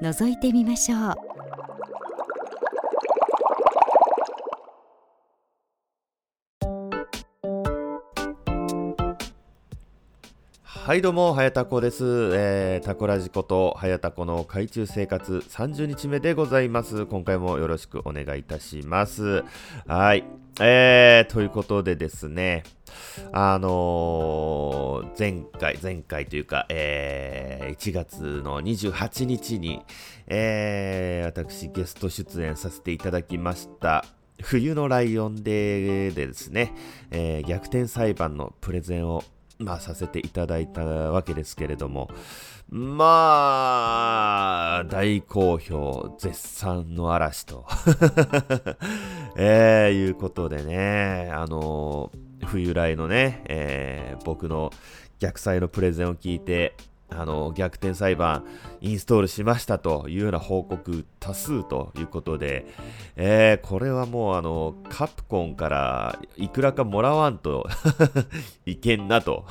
覗いてみましょう。はい、どうも、はやたこです。たこラジことはやたこの海中生活30日目でございます。今回もよろしくお願いいたします。はい、ということでですね、前回というか、1月の28日に、私ゲスト出演させていただきました冬のライオンデーでですね、逆転裁判のプレゼンをさせていただいたわけですけれども、大好評、絶賛の嵐と、いうことでね、冬来のね、僕の逆再のプレゼンを聞いて、逆転裁判インストールしましたというような報告多数ということで、これはもうカプコンからいくらかもらわんといけんなと、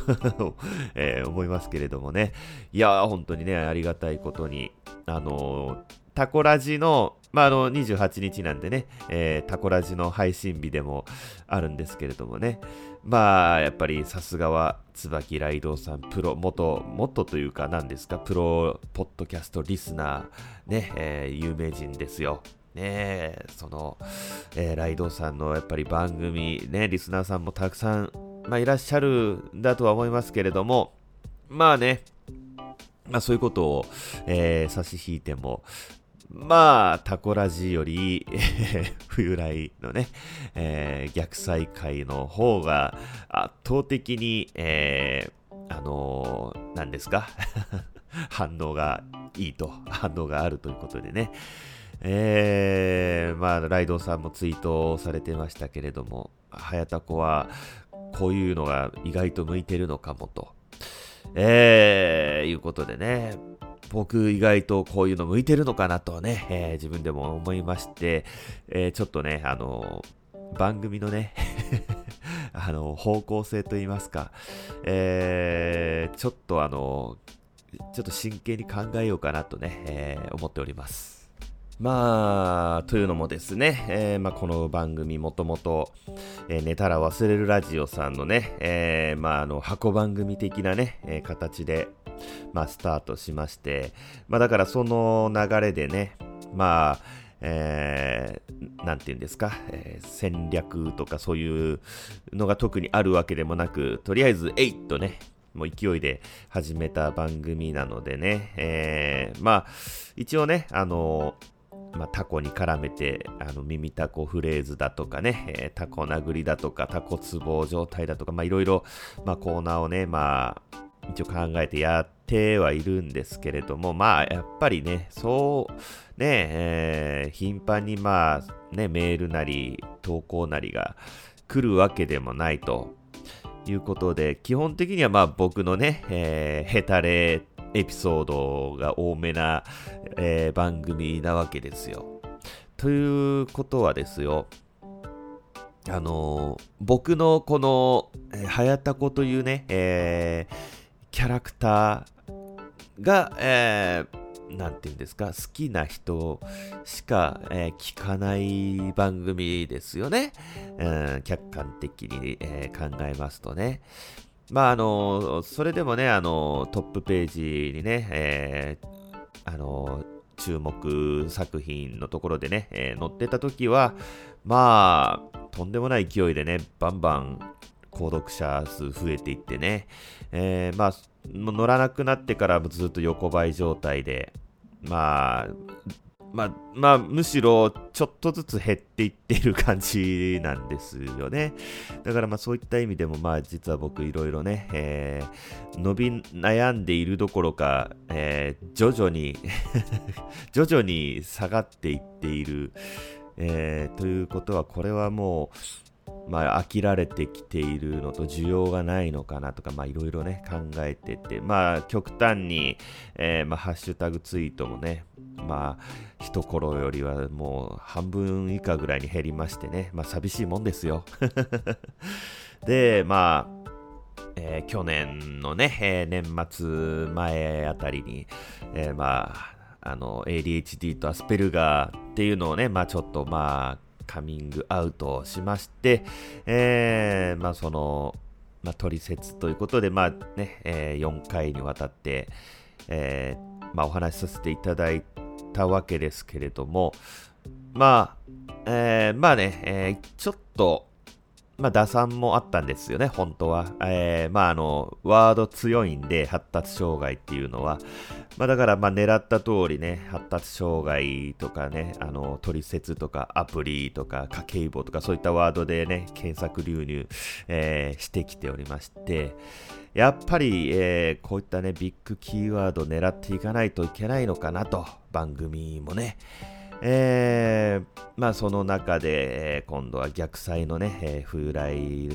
思いますけれどもね。いや本当にね、ありがたいことにタコラジの28日なんでね、タコラジの配信日でもあるんですけれどもね、やっぱりさすがは椿雷道さん、プロポッドキャストリスナーね、有名人ですよね。雷道さんのやっぱり番組ね、リスナーさんもたくさん、いらっしゃるんだとは思いますけれども、そういうことを、差し引いてもタコラジより冬来のね、逆再会の方が圧倒的に、反応があるということでね、ライドさんもツイートをされてましたけれども、はやたこはこういうのが意外と向いてるのかもと、いうことでね、僕意外とこういうの向いてるのかなとね、自分でも思いまして、ちょっとね、番組のね方向性といいますか、ちょっと真剣に考えようかなとね、思っております。というのもですね、この番組もともと寝たら忘れるラジオさんのね、箱番組的なね、形で、スタートしまして、だからその流れでね、戦略とかそういうのが特にあるわけでもなく、とりあえずとね、もう勢いで始めた番組なのでね、一応ね、タコに絡めて耳タコフレーズだとかね、タコ殴りだとかタコツボ状態だとか、いろいろコーナーをね、一応考えてやってはいるんですけれども、やっぱりね、頻繁にメールなり投稿なりが来るわけでもないということで、基本的には僕のね、ヘタレエピソードが多めな、番組なわけですよ。ということはですよ、僕のこのはやたこというね、キャラクターが、好きな人しか、聞かない番組ですよね。客観的に、考えますとね。それでもね、トップページにね、注目作品のところでね、載ってたときは、とんでもない勢いでね、バンバン購読者数増えていってね、乗らなくなってからずっと横ばい状態で、まあむしろちょっとずつ減っていっている感じなんですよね。だからまあそういった意味でもまあ実は僕いろいろね、伸び悩んでいるどころか、徐々に徐々に下がっていっている、ということはこれはもう、まあ、飽きられてきているのと需要がないのかなとかいろいろね考えてて、まあ極端に、ハッシュタグツイートもね一頃よりはもう半分以下ぐらいに減りましてね、寂しいもんですよで去年のね、年末前あたりに、ADHD とアスペルガーっていうのをね、ちょっとカミングアウトしまして、その、トリセツということで、4回にわたって、お話しさせていただいたわけですけれども、ちょっと、打算もあったんですよね、本当は。ワード強いんで、発達障害っていうのは。だから、狙った通りね、発達障害とかね、トリセツとか、アプリとか、家計簿とか、そういったワードでね、検索流入、してきておりまして、やっぱり、こういったね、ビッグキーワード狙っていかないといけないのかなと、番組もね、その中で、今度は逆サイのね、風来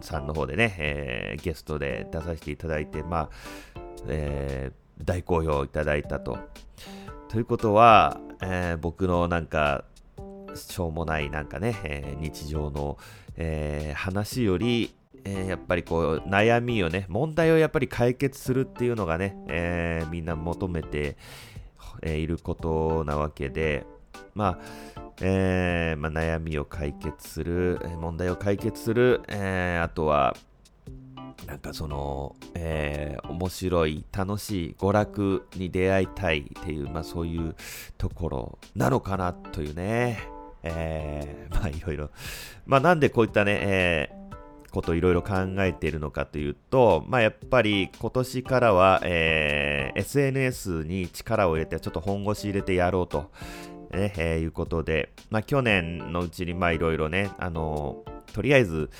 さんの方でね、ゲストで出させていただいて、大好評いただいたと。ということは、僕のなんか、しょうもないなんかね、日常の、話より、やっぱりこう悩みをね、問題をやっぱり解決するっていうのがね、みんな求めていることなわけで、悩みを解決する、問題を解決する、あとはなんかその、面白い楽しい娯楽に出会いたいっていう、そういうところなのかなというね、いろいろ、なんでこういったね、ことをいろいろ考えているのかというと、やっぱり今年からは、SNS に力を入れてちょっと本腰入れてやろうと、いうことで、去年のうちにいろいろね、とりあえず、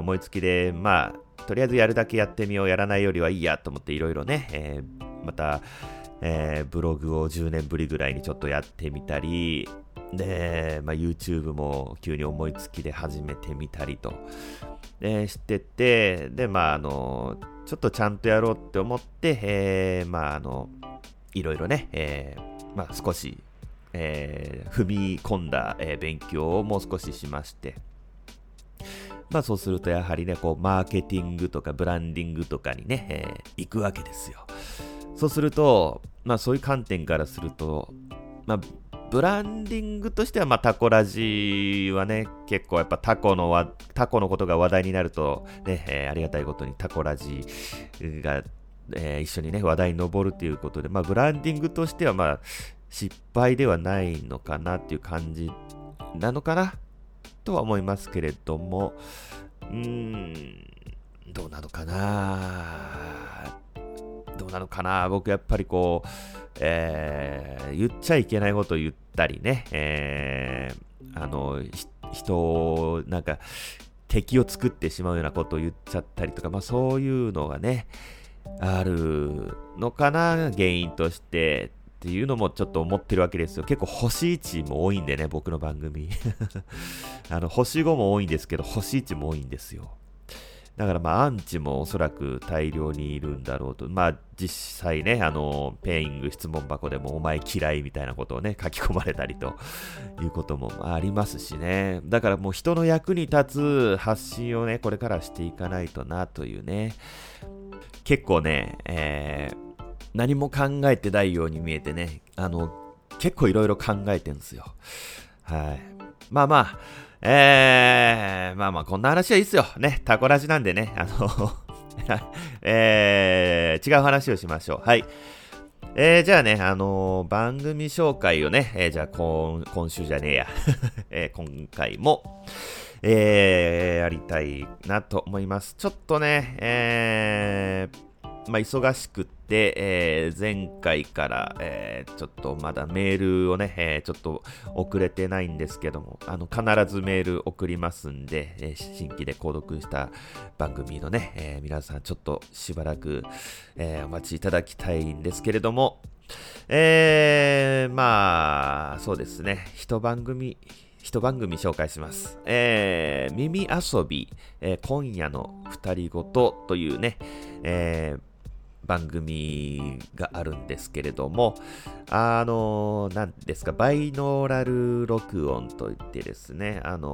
思いつきで、とりあえずやるだけやってみよう、やらないよりはいいやと思っていろいろね、ブログを10年ぶりぐらいにちょっとやってみたりで、YouTube も急に思いつきで始めてみたりと、してて、で、ちょっとちゃんとやろうって思って、いろいろね、少し、踏み込んだ、勉強をもう少ししまして、そうするとやはりね、こう、マーケティングとかブランディングとかにね、行くわけですよ。そうすると、そういう観点からすると、ブランディングとしては、タコラジはね、結構やっぱタコのことが話題になると、ね、ありがたいことにタコラジが、一緒にね、話題に上るということで、ブランディングとしては、失敗ではないのかなっていう感じなのかなとは思いますけれども、どうなのかな。僕やっぱりこう、言っちゃいけないことを言ったりね、人をなんか敵を作ってしまうようなことを言っちゃったりとか、そういうのがねあるのかな、原因としてっていうのもちょっと思ってるわけですよ。結構星1も多いんでね、僕の番組星5も多いんですけど、星1も多いんですよ。だからアンチもおそらく大量にいるんだろうと。実際ね、ペイング質問箱でもお前嫌いみたいなことをね書き込まれたりということもありますしね。だからもう人の役に立つ発信をね、これからしていかないとなというね。結構ね、何も考えてないように見えてね、結構いろいろ考えてるんですよ。はい。こんな話はいいっすよ。ね、タコラジなんでね、違う話をしましょう。はい。じゃあね、番組紹介をね、じゃあ今週じゃねえや、今回も、やりたいなと思います。ちょっとね、まあ、忙しくって、前回から、ちょっとまだメールをね、ちょっと送れてないんですけども、必ずメール送りますんで、新規で購読した番組のね、皆さんちょっとしばらく、お待ちいただきたいんですけれども、まあそうですね、一番組紹介します。耳遊び、今夜の二人ごとというね、番組があるんですけれども、何ですか、バイノーラル録音といってですね、なんか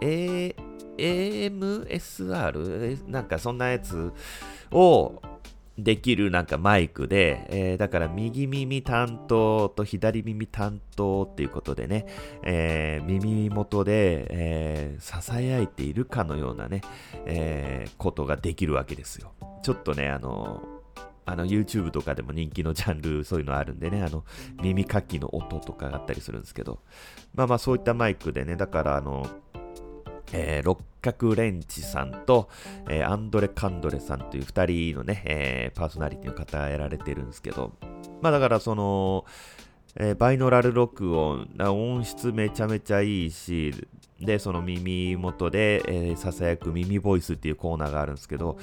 AMSR なんかそんなやつをできるなんかマイクで、だから右耳担当と左耳担当っていうことでね、耳元で、囁いているかのようなね、ことができるわけですよ。ちょっとね、YouTube とかでも人気のジャンル、そういうのあるんでね、耳かきの音とかあったりするんですけど、まあまあそういったマイクでね、だから六角レンチさんと、アンドレ・カンドレさんという二人のね、パーソナリティの方やられてるんですけど、まあだからその、バイノラル録音、音質めちゃめちゃいいし、でその耳元で、囁く耳ボイスっていうコーナーがあるんですけど、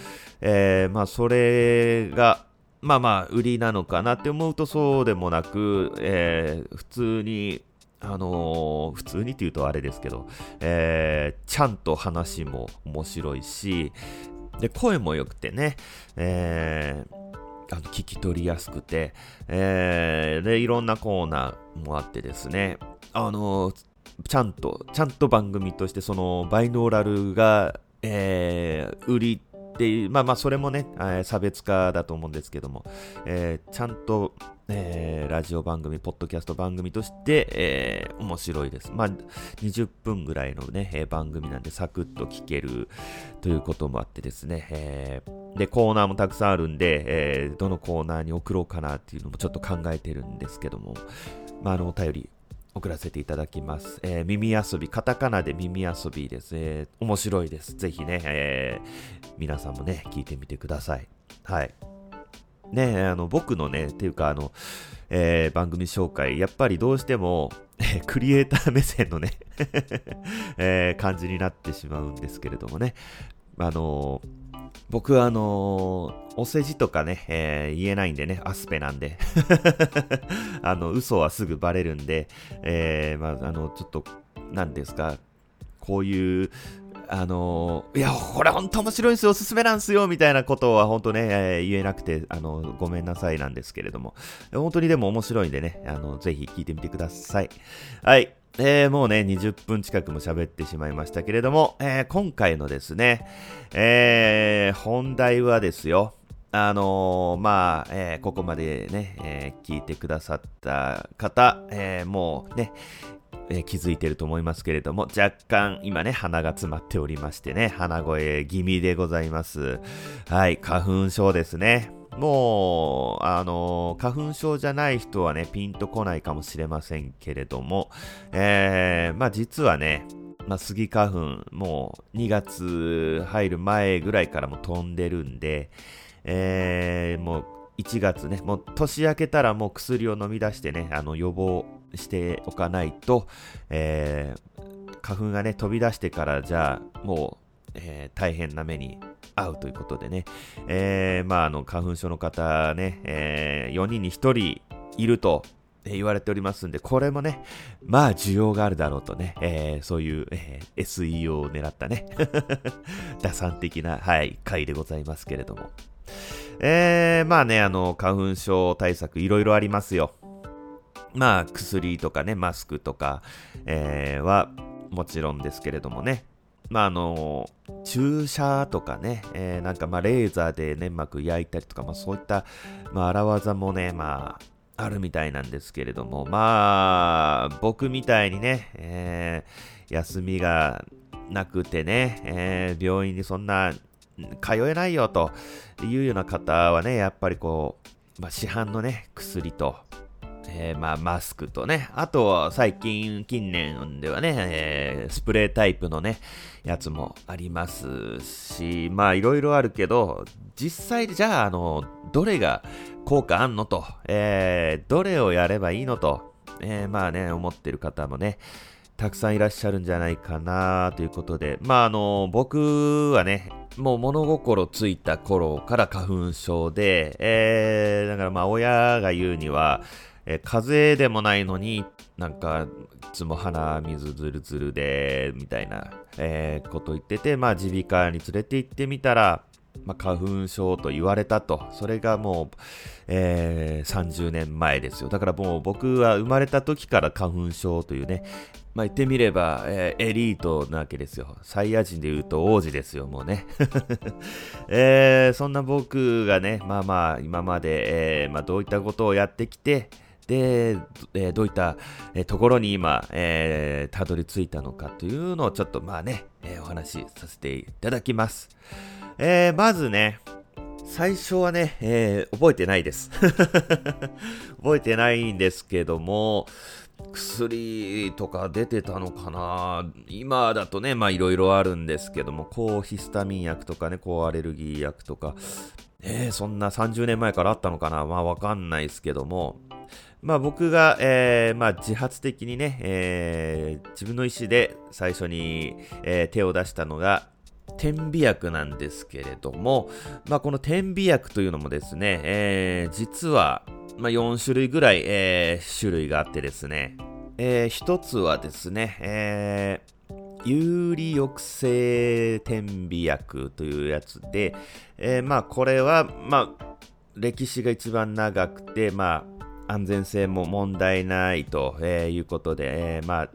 まあそれがまあまあ売りなのかなって思うとそうでもなく、普通にって言うとあれですけど、ちゃんと話も面白いし、で声も良くてね、聞き取りやすくて、でいろんなコーナーもあってですね、ちゃんと番組としてそのバイノーラルが、売りって、まあまあそれもね、差別化だと思うんですけども、ちゃんとラジオ番組、ポッドキャスト番組として、面白いです。まあ、20分ぐらいのね、番組なんでサクッと聞けるということもあってですね、で、コーナーもたくさんあるんで、どのコーナーに送ろうかなっていうのもちょっと考えてるんですけども、まあ、お便り送らせていただきます。耳遊び、カタカナで耳遊びです。面白いです。ぜひね、皆さんもね、聞いてみてください。はい。ね、僕のね、っていうか番組紹介、やっぱりどうしても、クリエイター目線のね、感じになってしまうんですけれどもね、僕はお世辞とかね、言えないんでね、アスペなんで嘘はすぐバレるんで、ちょっと何ですか、こういういや、これ本当面白いですよ、おすすめなんですよみたいなことは本当ね、言えなくて、ごめんなさいなんですけれども、本当にでも面白いんでね、ぜひ聞いてみてください。はい、もうね、20分近くも喋ってしまいましたけれども、今回のですね、本題はですよ、ここまでね、聞いてくださった方、もうね、気づいてると思いますけれども、若干今ね、鼻が詰まっておりましてね、鼻声気味でございます。はい、花粉症ですね。もう花粉症じゃない人はね、ピンとこないかもしれませんけれども、まあ実はね、まあ、スギ花粉もう2月入る前ぐらいからも飛んでるんで、もう1月ね、もう年明けたらもう薬を飲み出してね、予防しておかないと、花粉がね、飛び出してからじゃあもう、大変な目に遭うということでね、花粉症の方ね、4人に1人いると言われておりますんで、これもね、まあ需要があるだろうとね、そういう、SEO を狙ったね打算的な、はい、回でございますけれども、まあね、花粉症対策いろいろありますよ。まあ薬とかね、マスクとか、はもちろんですけれどもね、まあ注射とかね、なんかまあレーザーで粘膜焼いたりとか、まあそういったまあ荒技もね、まああるみたいなんですけれども、まあ僕みたいにね、休みがなくてね、病院にそんな通えないよというような方はね、やっぱりこう、まあ市販のね、薬とまあ、マスクとね、あと最近近年ではね、スプレータイプのねやつもありますし、まあいろいろあるけど、実際じゃあどれが効果あんのと、どれをやればいいのと、まあね思ってる方もねたくさんいらっしゃるんじゃないかなということで、まあ僕はねもう物心ついた頃から花粉症で、だからまあ親が言うには、風邪でもないのになんかいつも鼻水ずるずるでみたいな、こと言ってて、まあ耳鼻科に連れて行ってみたら、まあ、花粉症と言われたと。それがもう、30年前ですよ。だからもう僕は生まれた時から花粉症というね、まあ、言ってみれば、エリートなわけですよ。サイヤ人で言うと王子ですよ、もうね、そんな僕がね、まあまあ今まで、まあ、どういったことをやってきて、で、どういったところに今、たどり着いたのかというのをちょっとまあね、お話しさせていただきます。まずね、最初はね、覚えてないです覚えてないんですけども、薬とか出てたのかな。今だとね、まあいろいろあるんですけども、抗ヒスタミン薬とかね、抗アレルギー薬とか、そんな30年前からあったのかな。まあわかんないですけども、まあ僕が、まあ自発的にね、自分の意思で最初に、手を出したのが点鼻薬なんですけれども、まあ、この点鼻薬というのもですね、実は、まあ、4種類ぐらい、種類があってですね、一つはですね、有利抑制点鼻薬というやつで、まあ、これは、まあ、歴史が一番長くて、まあ、安全性も問題ないということで、まあ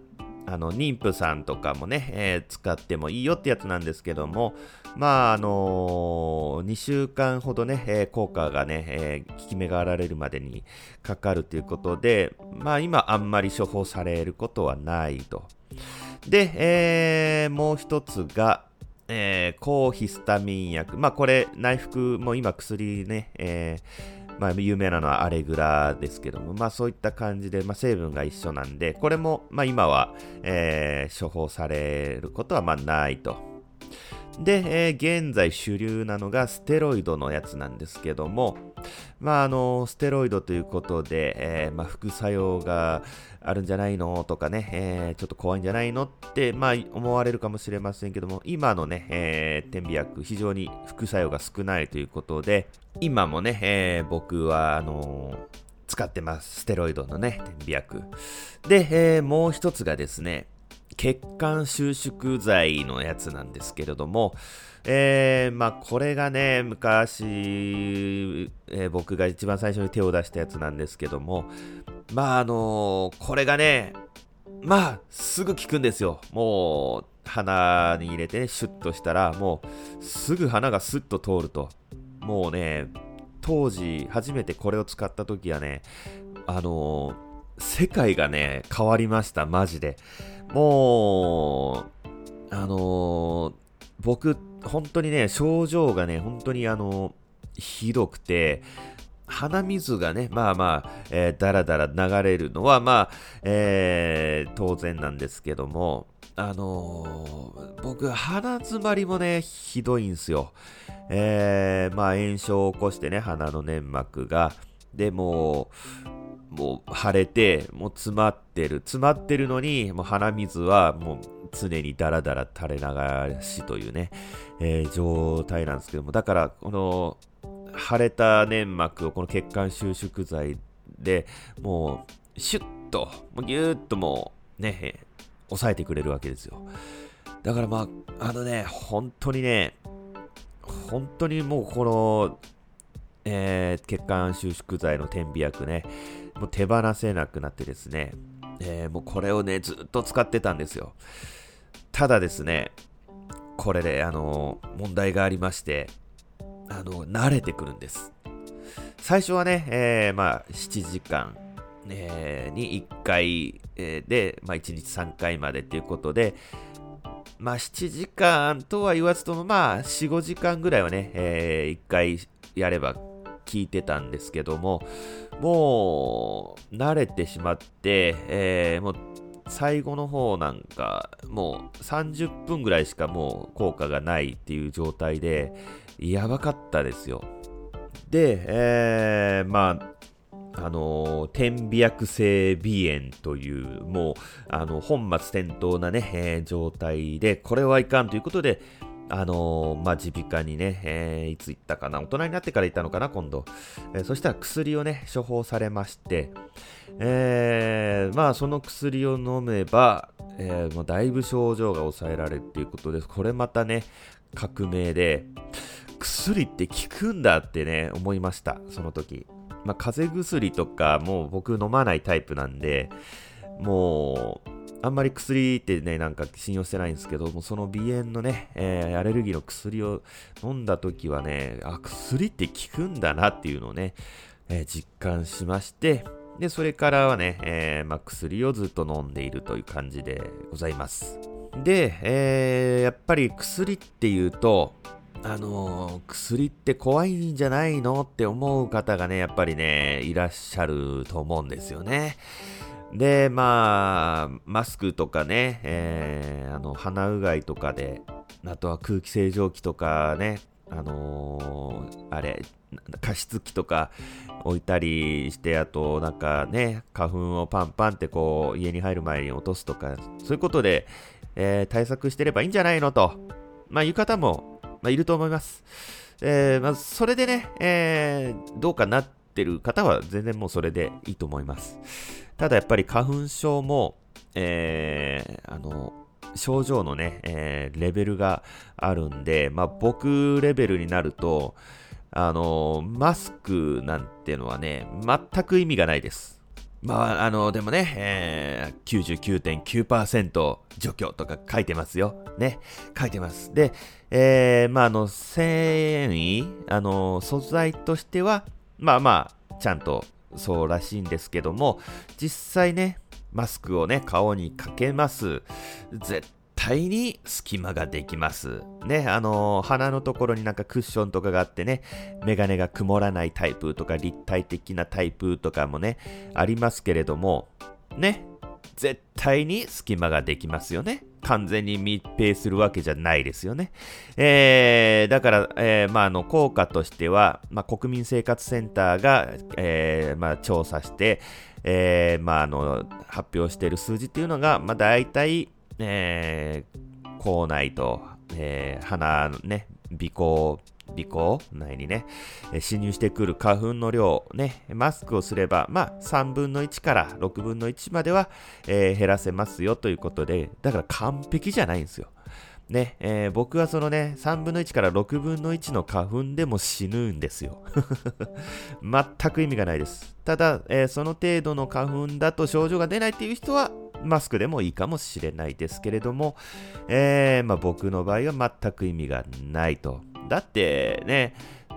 妊婦さんとかもね、使ってもいいよってやつなんですけども、まあ2週間ほどね、効果がね、効き目があられるまでにかかるということで、まあ今あんまり処方されることはないと。で、もう一つが、抗ヒスタミン薬。まあこれ内服も今薬ね、まあ、有名なのはアレグラですけども、まあそういった感じで、まあ、成分が一緒なんで、これも、まあ、今は、処方されることはまあないと。で、現在主流なのがステロイドのやつなんですけども、まあステロイドということで、まあ、副作用があるんじゃないのとかね、ちょっと怖いんじゃないのって、まあ、思われるかもしれませんけども、今のね、点鼻薬非常に副作用が少ないということで、今もね、僕は使ってます、ステロイドのね点鼻薬で、もう一つがですね、血管収縮剤のやつなんですけれども、まあこれがね昔、僕が一番最初に手を出したやつなんですけども、まあこれがね、まあすぐ効くんですよ。もう鼻に入れてね、シュッとしたらもうすぐ鼻がスッと通ると。もうね、当時初めてこれを使った時はね、世界がね変わりました、マジで。もう僕本当にね、症状がね本当にひどくて、鼻水がね、まあまあ、だらだら流れるのはまあ、当然なんですけども、僕鼻詰まりもねひどいんですよ。まあ炎症を起こしてね、鼻の粘膜がでもう腫れて、もう詰まってるのに、もう鼻水はもう常にダラダラ垂れ流しというね、状態なんですけども、だからこの腫れた粘膜をこの血管収縮剤でもうシュッともうギューッともうね抑えてくれるわけですよ。だからまあ本当にもうこの、血管収縮剤の点鼻薬ね、もう手放せなくなってですね、もうこれをねずっと使ってたんですよ。ただですね、これで問題がありまして、慣れてくるんです。最初はね、まあ7時間、に1回、で、まあ、1日3回までということで、まあ7時間とは言わずとも、まあ 4,5 時間ぐらいはね、1回やれば効いてたんですけども、もう慣れてしまって、もう最後の方なんかもう30分ぐらいしかもう効果がないっていう状態でやばかったですよ。で、まあ点鼻薬性鼻炎というもう本末転倒なね、状態でこれはいかんということでまあ、耳鼻科にね、いつ行ったかな、大人になってから行ったのかな今度、そしたら薬をね処方されまして、まあその薬を飲めば、まあ、だいぶ症状が抑えられるということです。これまたね革命で、薬って効くんだってね思いました。その時、まあ、風邪薬とかもう僕飲まないタイプなんで、もうあんまり薬ってねなんか信用してないんですけども、その鼻炎のね、アレルギーの薬を飲んだ時はね、あ、薬って効くんだなっていうのをね、実感しまして、でそれからはね、まあ、薬をずっと飲んでいるという感じでございます。で、やっぱり薬っていうと薬って怖いんじゃないのって思う方がねやっぱりねいらっしゃると思うんですよね。で、まあマスクとかね、鼻うがいとかで、あとは空気清浄機とかね、加湿器とか置いたりして、あとなんかね花粉をパンパンってこう家に入る前に落とすとか、そういうことで、対策してればいいんじゃないのと、まあいう方も、まあ、いると思います。まあ、それでね、どうかなってる方は全然もうそれでいいと思います。ただやっぱり花粉症も、症状のね、レベルがあるんで、まあ、僕レベルになると、マスクなんてのはね、全く意味がないです。まあ、でもね、99.9% 除去とか書いてますよ。ね、書いてます。で、まあ、繊維、素材としては、まあまあ、ちゃんと、そうらしいんですけども、実際ねマスクをね顔にかけます。絶対に隙間ができますね。鼻のところになんかクッションとかがあってね、メガネが曇らないタイプとか立体的なタイプとかもねありますけれどもね、絶対に隙間ができますよね。完全に密閉するわけじゃないですよね。だから、まあ、効果としては、まあ、国民生活センターが、まあ、調査して、まあ、発表している数字っていうのが、まあ、大体、口内と、鼻のね、鼻孔内にね侵入してくる花粉の量ね、マスクをすればまあ3分の1から6分の1までは、減らせますよということで、だから完璧じゃないんですよね。僕はそのね3分の1から6分の1の花粉でも死ぬんですよ全く意味がないです。ただ、その程度の花粉だと症状が出ないっていう人はマスクでもいいかもしれないですけれども、まあ、僕の場合は全く意味がないと。だってね、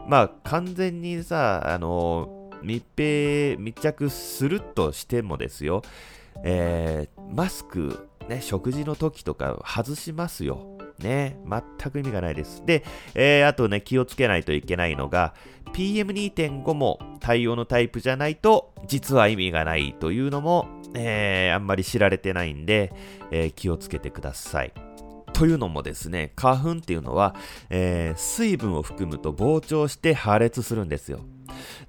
まあ完全にさ、密着するとしてもですよ、マスクね食事の時とか外しますよね。全く意味がないです。で、あとね気をつけないといけないのが PM2.5 も対応のタイプじゃないと実は意味がないというのも、あんまり知られてないんで、気をつけてください。というのもですね、花粉っていうのは、水分を含むと膨張して破裂するんですよ。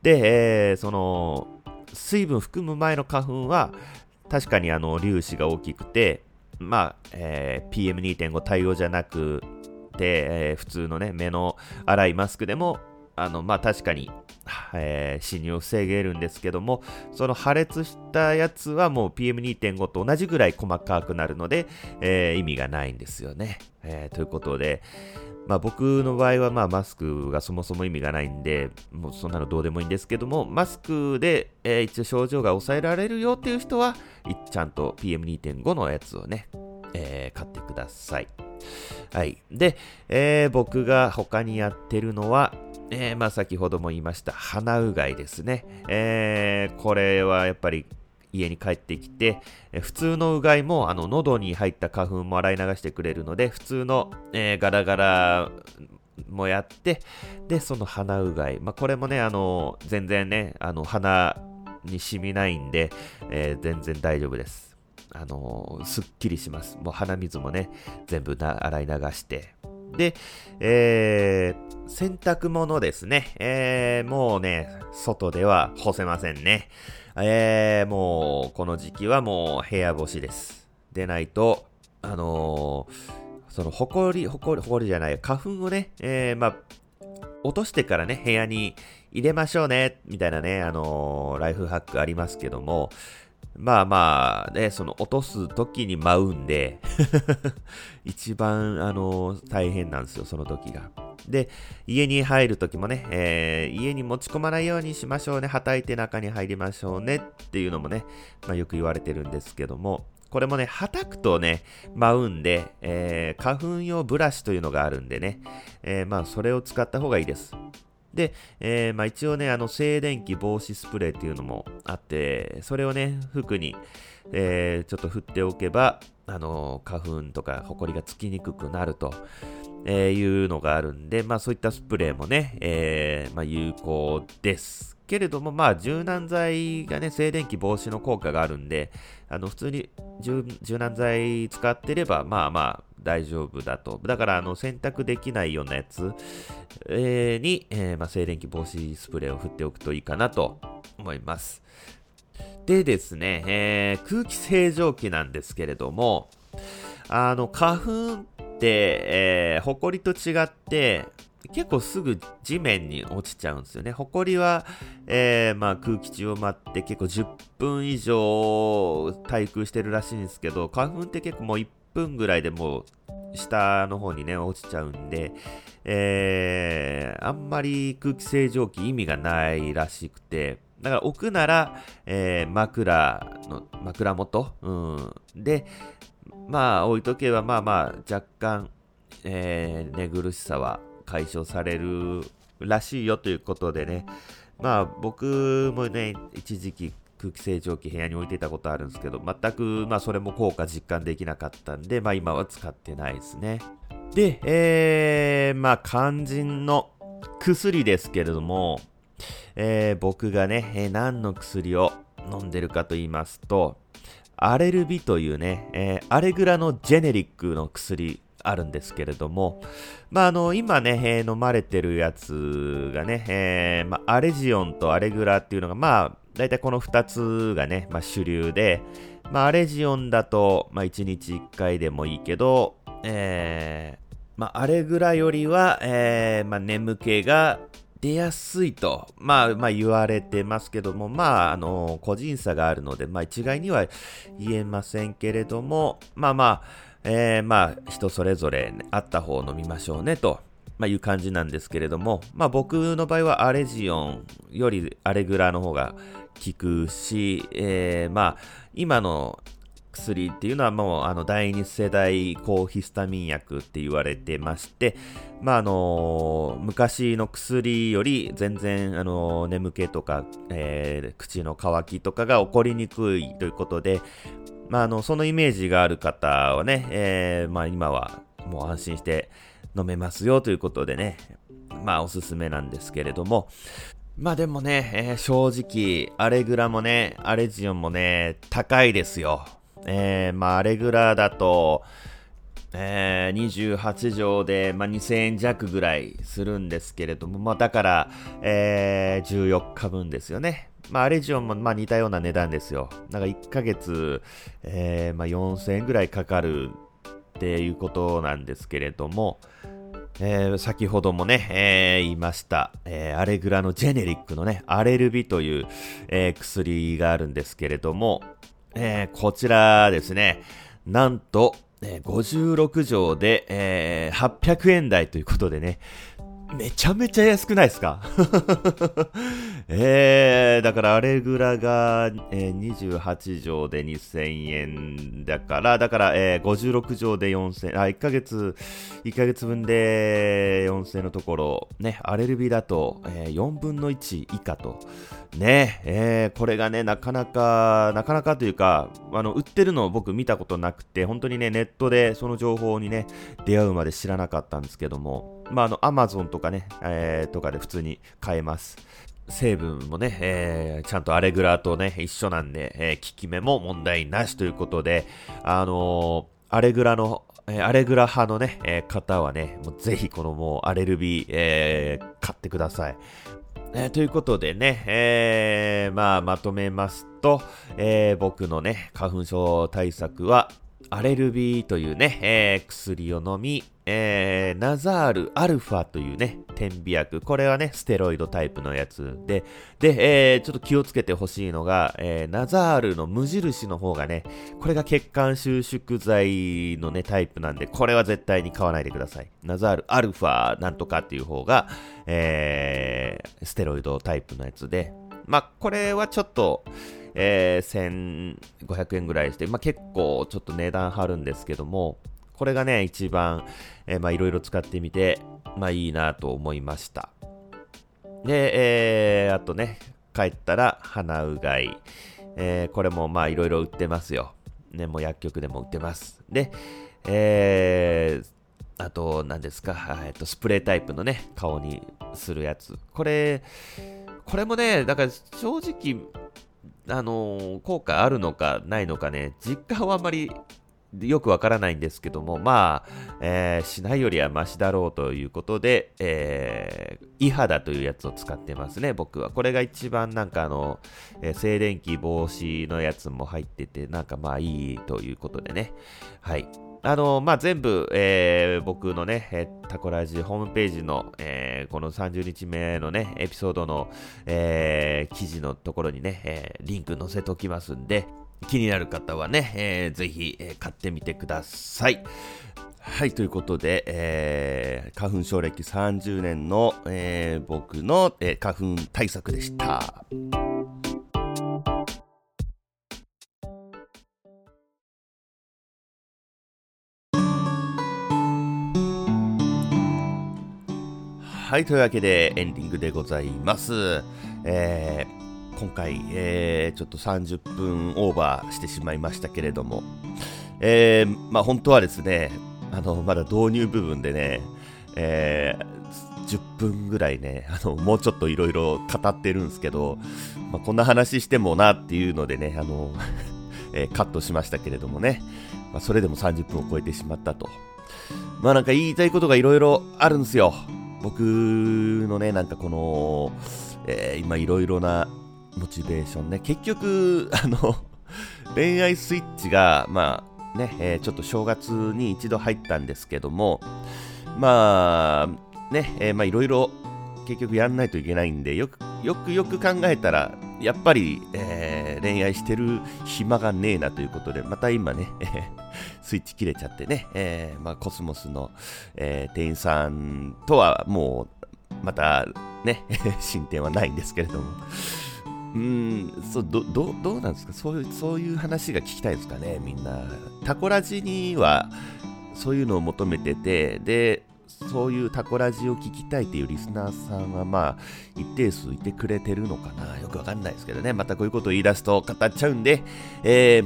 で、その水分含む前の花粉は確かに粒子が大きくて、まあ、PM2.5 対応じゃなくて、普通のね目の粗いマスクでもまあ、確かに、侵入を防げるんですけども、その破裂したやつはもう PM2.5 と同じぐらい細かくなるので、意味がないんですよね。ということで、まあ、僕の場合は、まあ、マスクがそもそも意味がないんで、もうそんなのどうでもいいんですけども、マスクで、一応症状が抑えられるよっていう人はちゃんと PM2.5 のやつをね、買ってください。はい。で、僕が他にやってるのは、まあ、先ほども言いました鼻うがいですね。これはやっぱり家に帰ってきて、普通のうがいも喉に入った花粉も洗い流してくれるので、普通の、ガラガラもやって、でその鼻うがい、まあ、これもね全然ね鼻に染みないんで、全然大丈夫です。すっきりします。もう鼻水もね、全部洗い流して。で、洗濯物ですね。もうね、外では干せませんね。もう、この時期はもう部屋干しです。でないと、その、ほこりじゃない、花粉をね、落としてからね、部屋に入れましょうね、みたいなね、ライフハックありますけども、まあまあ、ね、その落とす時に舞うんで、一番大変なんですよ、その時が。で、家に入る時もね、家に持ち込まないようにしましょうね、はたいて中に入りましょうねっていうのもね、まあよく言われてるんですけども、これもね、はたくとね、舞うんで、花粉用ブラシというのがあるんでね、まあそれを使った方がいいです。で、まあ一応ね、静電気防止スプレーっていうのもあって、それをね、服に、ちょっと振っておけば、花粉とかホコリがつきにくくなると、いうのがあるんで、まあそういったスプレーもね、まあ有効です。けれども、まあ柔軟剤がね、静電気防止の効果があるんで、普通に柔軟剤使ってれば、まあまあ、大丈夫だと。だから洗濯できないようなやつに、まあ、静電気防止スプレーを振っておくといいかなと思います。でですね、空気清浄機なんですけれども、花粉って、ホコリと違って結構すぐ地面に落ちちゃうんですよね。ホコリは、まあ空気中を舞って結構10分以上滞空してるらしいんですけど、花粉って結構もう1分ぐらいでもう下の方にね落ちちゃうんで、あんまり空気清浄機意味がないらしくて、だから置くなら、枕元、でまあ置いとけばまあまあ若干、寝苦しさは解消されるらしいよということでね、まあ僕もね一時期空気清浄機部屋に置いてたことあるんですけど、全くまあそれも効果実感できなかったんで、まあ今は使ってないですね。で、まあ肝心の薬ですけれども、僕がね、何の薬を飲んでるかと言いますと、アレルビというね、アレグラのジェネリックの薬あるんですけれども、まあ今ね、飲まれてるやつがね、まあ、アレジオンとアレグラっていうのがまあだいたいこの2つがね、まあ、主流で、まあ、アレジオンだと、まあ、1日1回でもいいけど、まあ、アレグラよりは、まあ、眠気が出やすいと、まあ言われてますけども、まあ個人差があるので、まあ、一概には言えませんけれども、まあまあ、まあ人それぞれあった方を飲みましょうねと、まあ、いう感じなんですけれども、まあ僕の場合はアレジオンよりアレグラの方が効くし、まあ今の薬っていうのはもう第2世代抗ヒスタミン薬って言われてまして、まあ昔の薬より全然眠気とか、口の渇きとかが起こりにくいということで、まあそのイメージがある方はね、まあ今はもう安心して飲めますよということでね、まあおすすめなんですけれども、まあでもね、正直アレグラもねアレジオンもね高いですよ。まあアレグラだと、28錠で、まあ、2000円弱ぐらいするんですけれども、まあだから、14日分ですよね。まあアレジオンもまあ似たような値段ですよ。なんか1ヶ月、まあ4000円ぐらいかかるっていうことなんですけれども、先ほどもね、言いました、アレグラのジェネリックのねアレルビという、薬があるんですけれども、こちらですね、なんと、56錠で、800円台ということでね、めちゃめちゃ安くないですか、だからアレグラが、28錠で2000円だから、56錠で4000、1ヶ月分で4000円のところね、アレルビだと、4分の1以下とね、これがねなかなかというか、売ってるのを僕見たことなくて、本当にねネットでその情報にね出会うまで知らなかったんですけども、まあAmazonとかね、とかで普通に買えます。成分もね、ちゃんとアレグラとね一緒なんで、効き目も問題なしということで、アレグラ派のね、方はね、もうぜひこのもうアレルビー、買ってください。ということでね、まとめますと、僕のね花粉症対策はアレルビーというね、薬を飲み、ナザールアルファというね点鼻薬、これはねステロイドタイプのやつで、ちょっと気をつけてほしいのが、ナザールの無印の方がね、これが血管収縮剤のねタイプなんで、これは絶対に買わないでください。ナザールアルファなんとかっていう方が、ステロイドタイプのやつで、これはちょっと1500円ぐらいして、結構ちょっと値段張るんですけども、これがね一番いろいろ使ってみていいなと思いました。で、あとね帰ったら鼻うがい、これもいろいろ売ってますよ、ね、もう薬局でも売ってます。で、あと何ですか、スプレータイプのね顔にするやつ、これもね、だから正直効果あるのかないのかね、実感はあんまりよくわからないんですけども、しないよりはマシだろうということで、イハダというやつを使ってますね、僕は。これが一番静電気防止のやつも入ってて、いいということでね、はい。全部、僕のね、タコラジホームページの、この30日目のね、エピソードの、記事のところにね、リンク載せておきますんで、気になる方はね、ぜひ、買ってみてください。はい、ということで、花粉症歴30年の、僕の、花粉対策でした。はい、というわけでエンディングでございます。今回、ちょっと30分オーバーしてしまいましたけれども、本当はですね、まだ導入部分でね、10分ぐらいね、もうちょっといろいろ語ってるんですけど、こんな話してもなっていうのでね、カットしましたけれどもね、それでも30分を超えてしまったと。言いたいことがいろいろあるんですよ。僕のね、今いろいろなモチベーションね、結局恋愛スイッチがちょっと正月に一度入ったんですけども、いろいろ結局やんないといけないんで、よく考えたらやっぱり、恋愛してる暇がねえなということで、また今ねスイッチ切れちゃってね、コスモスの、店員さんとはもうまたね進展はないんですけれども、どうなんですか、そういう話が聞きたいですかね。みんなタコラジにはそういうのを求めてて、でそういうタコラジを聞きたいっていうリスナーさんは一定数いてくれてるのかな、よくわかんないですけどね。またこういうことを言い出すと語っちゃうんで、や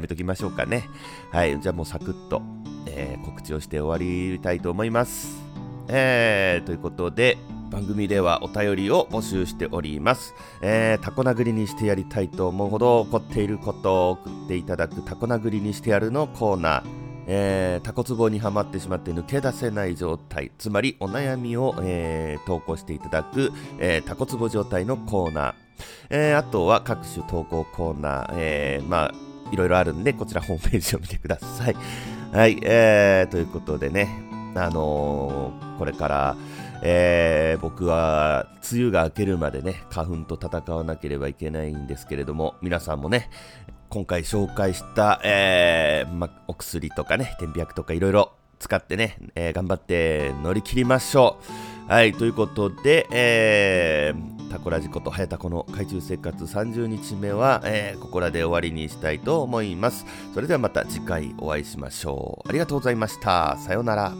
めときましょうかね。はい、じゃあもうサクッと、告知をして終わりたいと思います。ということで、番組ではお便りを募集しております。タコ殴りにしてやりたいと思うほど怒っていることを送っていただくタコ殴りにしてやるのコーナー、タコツボにはまってしまって抜け出せない状態、つまりお悩みを、投稿していただく、タコツボ状態のコーナー、あとは各種投稿コーナー、いろいろあるんで、こちらホームページを見てください。はい、ということでね、これから、僕は梅雨が明けるまでね花粉と戦わなければいけないんですけれども、皆さんもね今回紹介した、お薬とかね点鼻薬とかいろいろ使ってね、頑張って乗り切りましょう。はい、ということで、タコラジことはやたこの海中生活30日目は、ここらで終わりにしたいと思います。それではまた次回お会いしましょう。ありがとうございました。さようなら。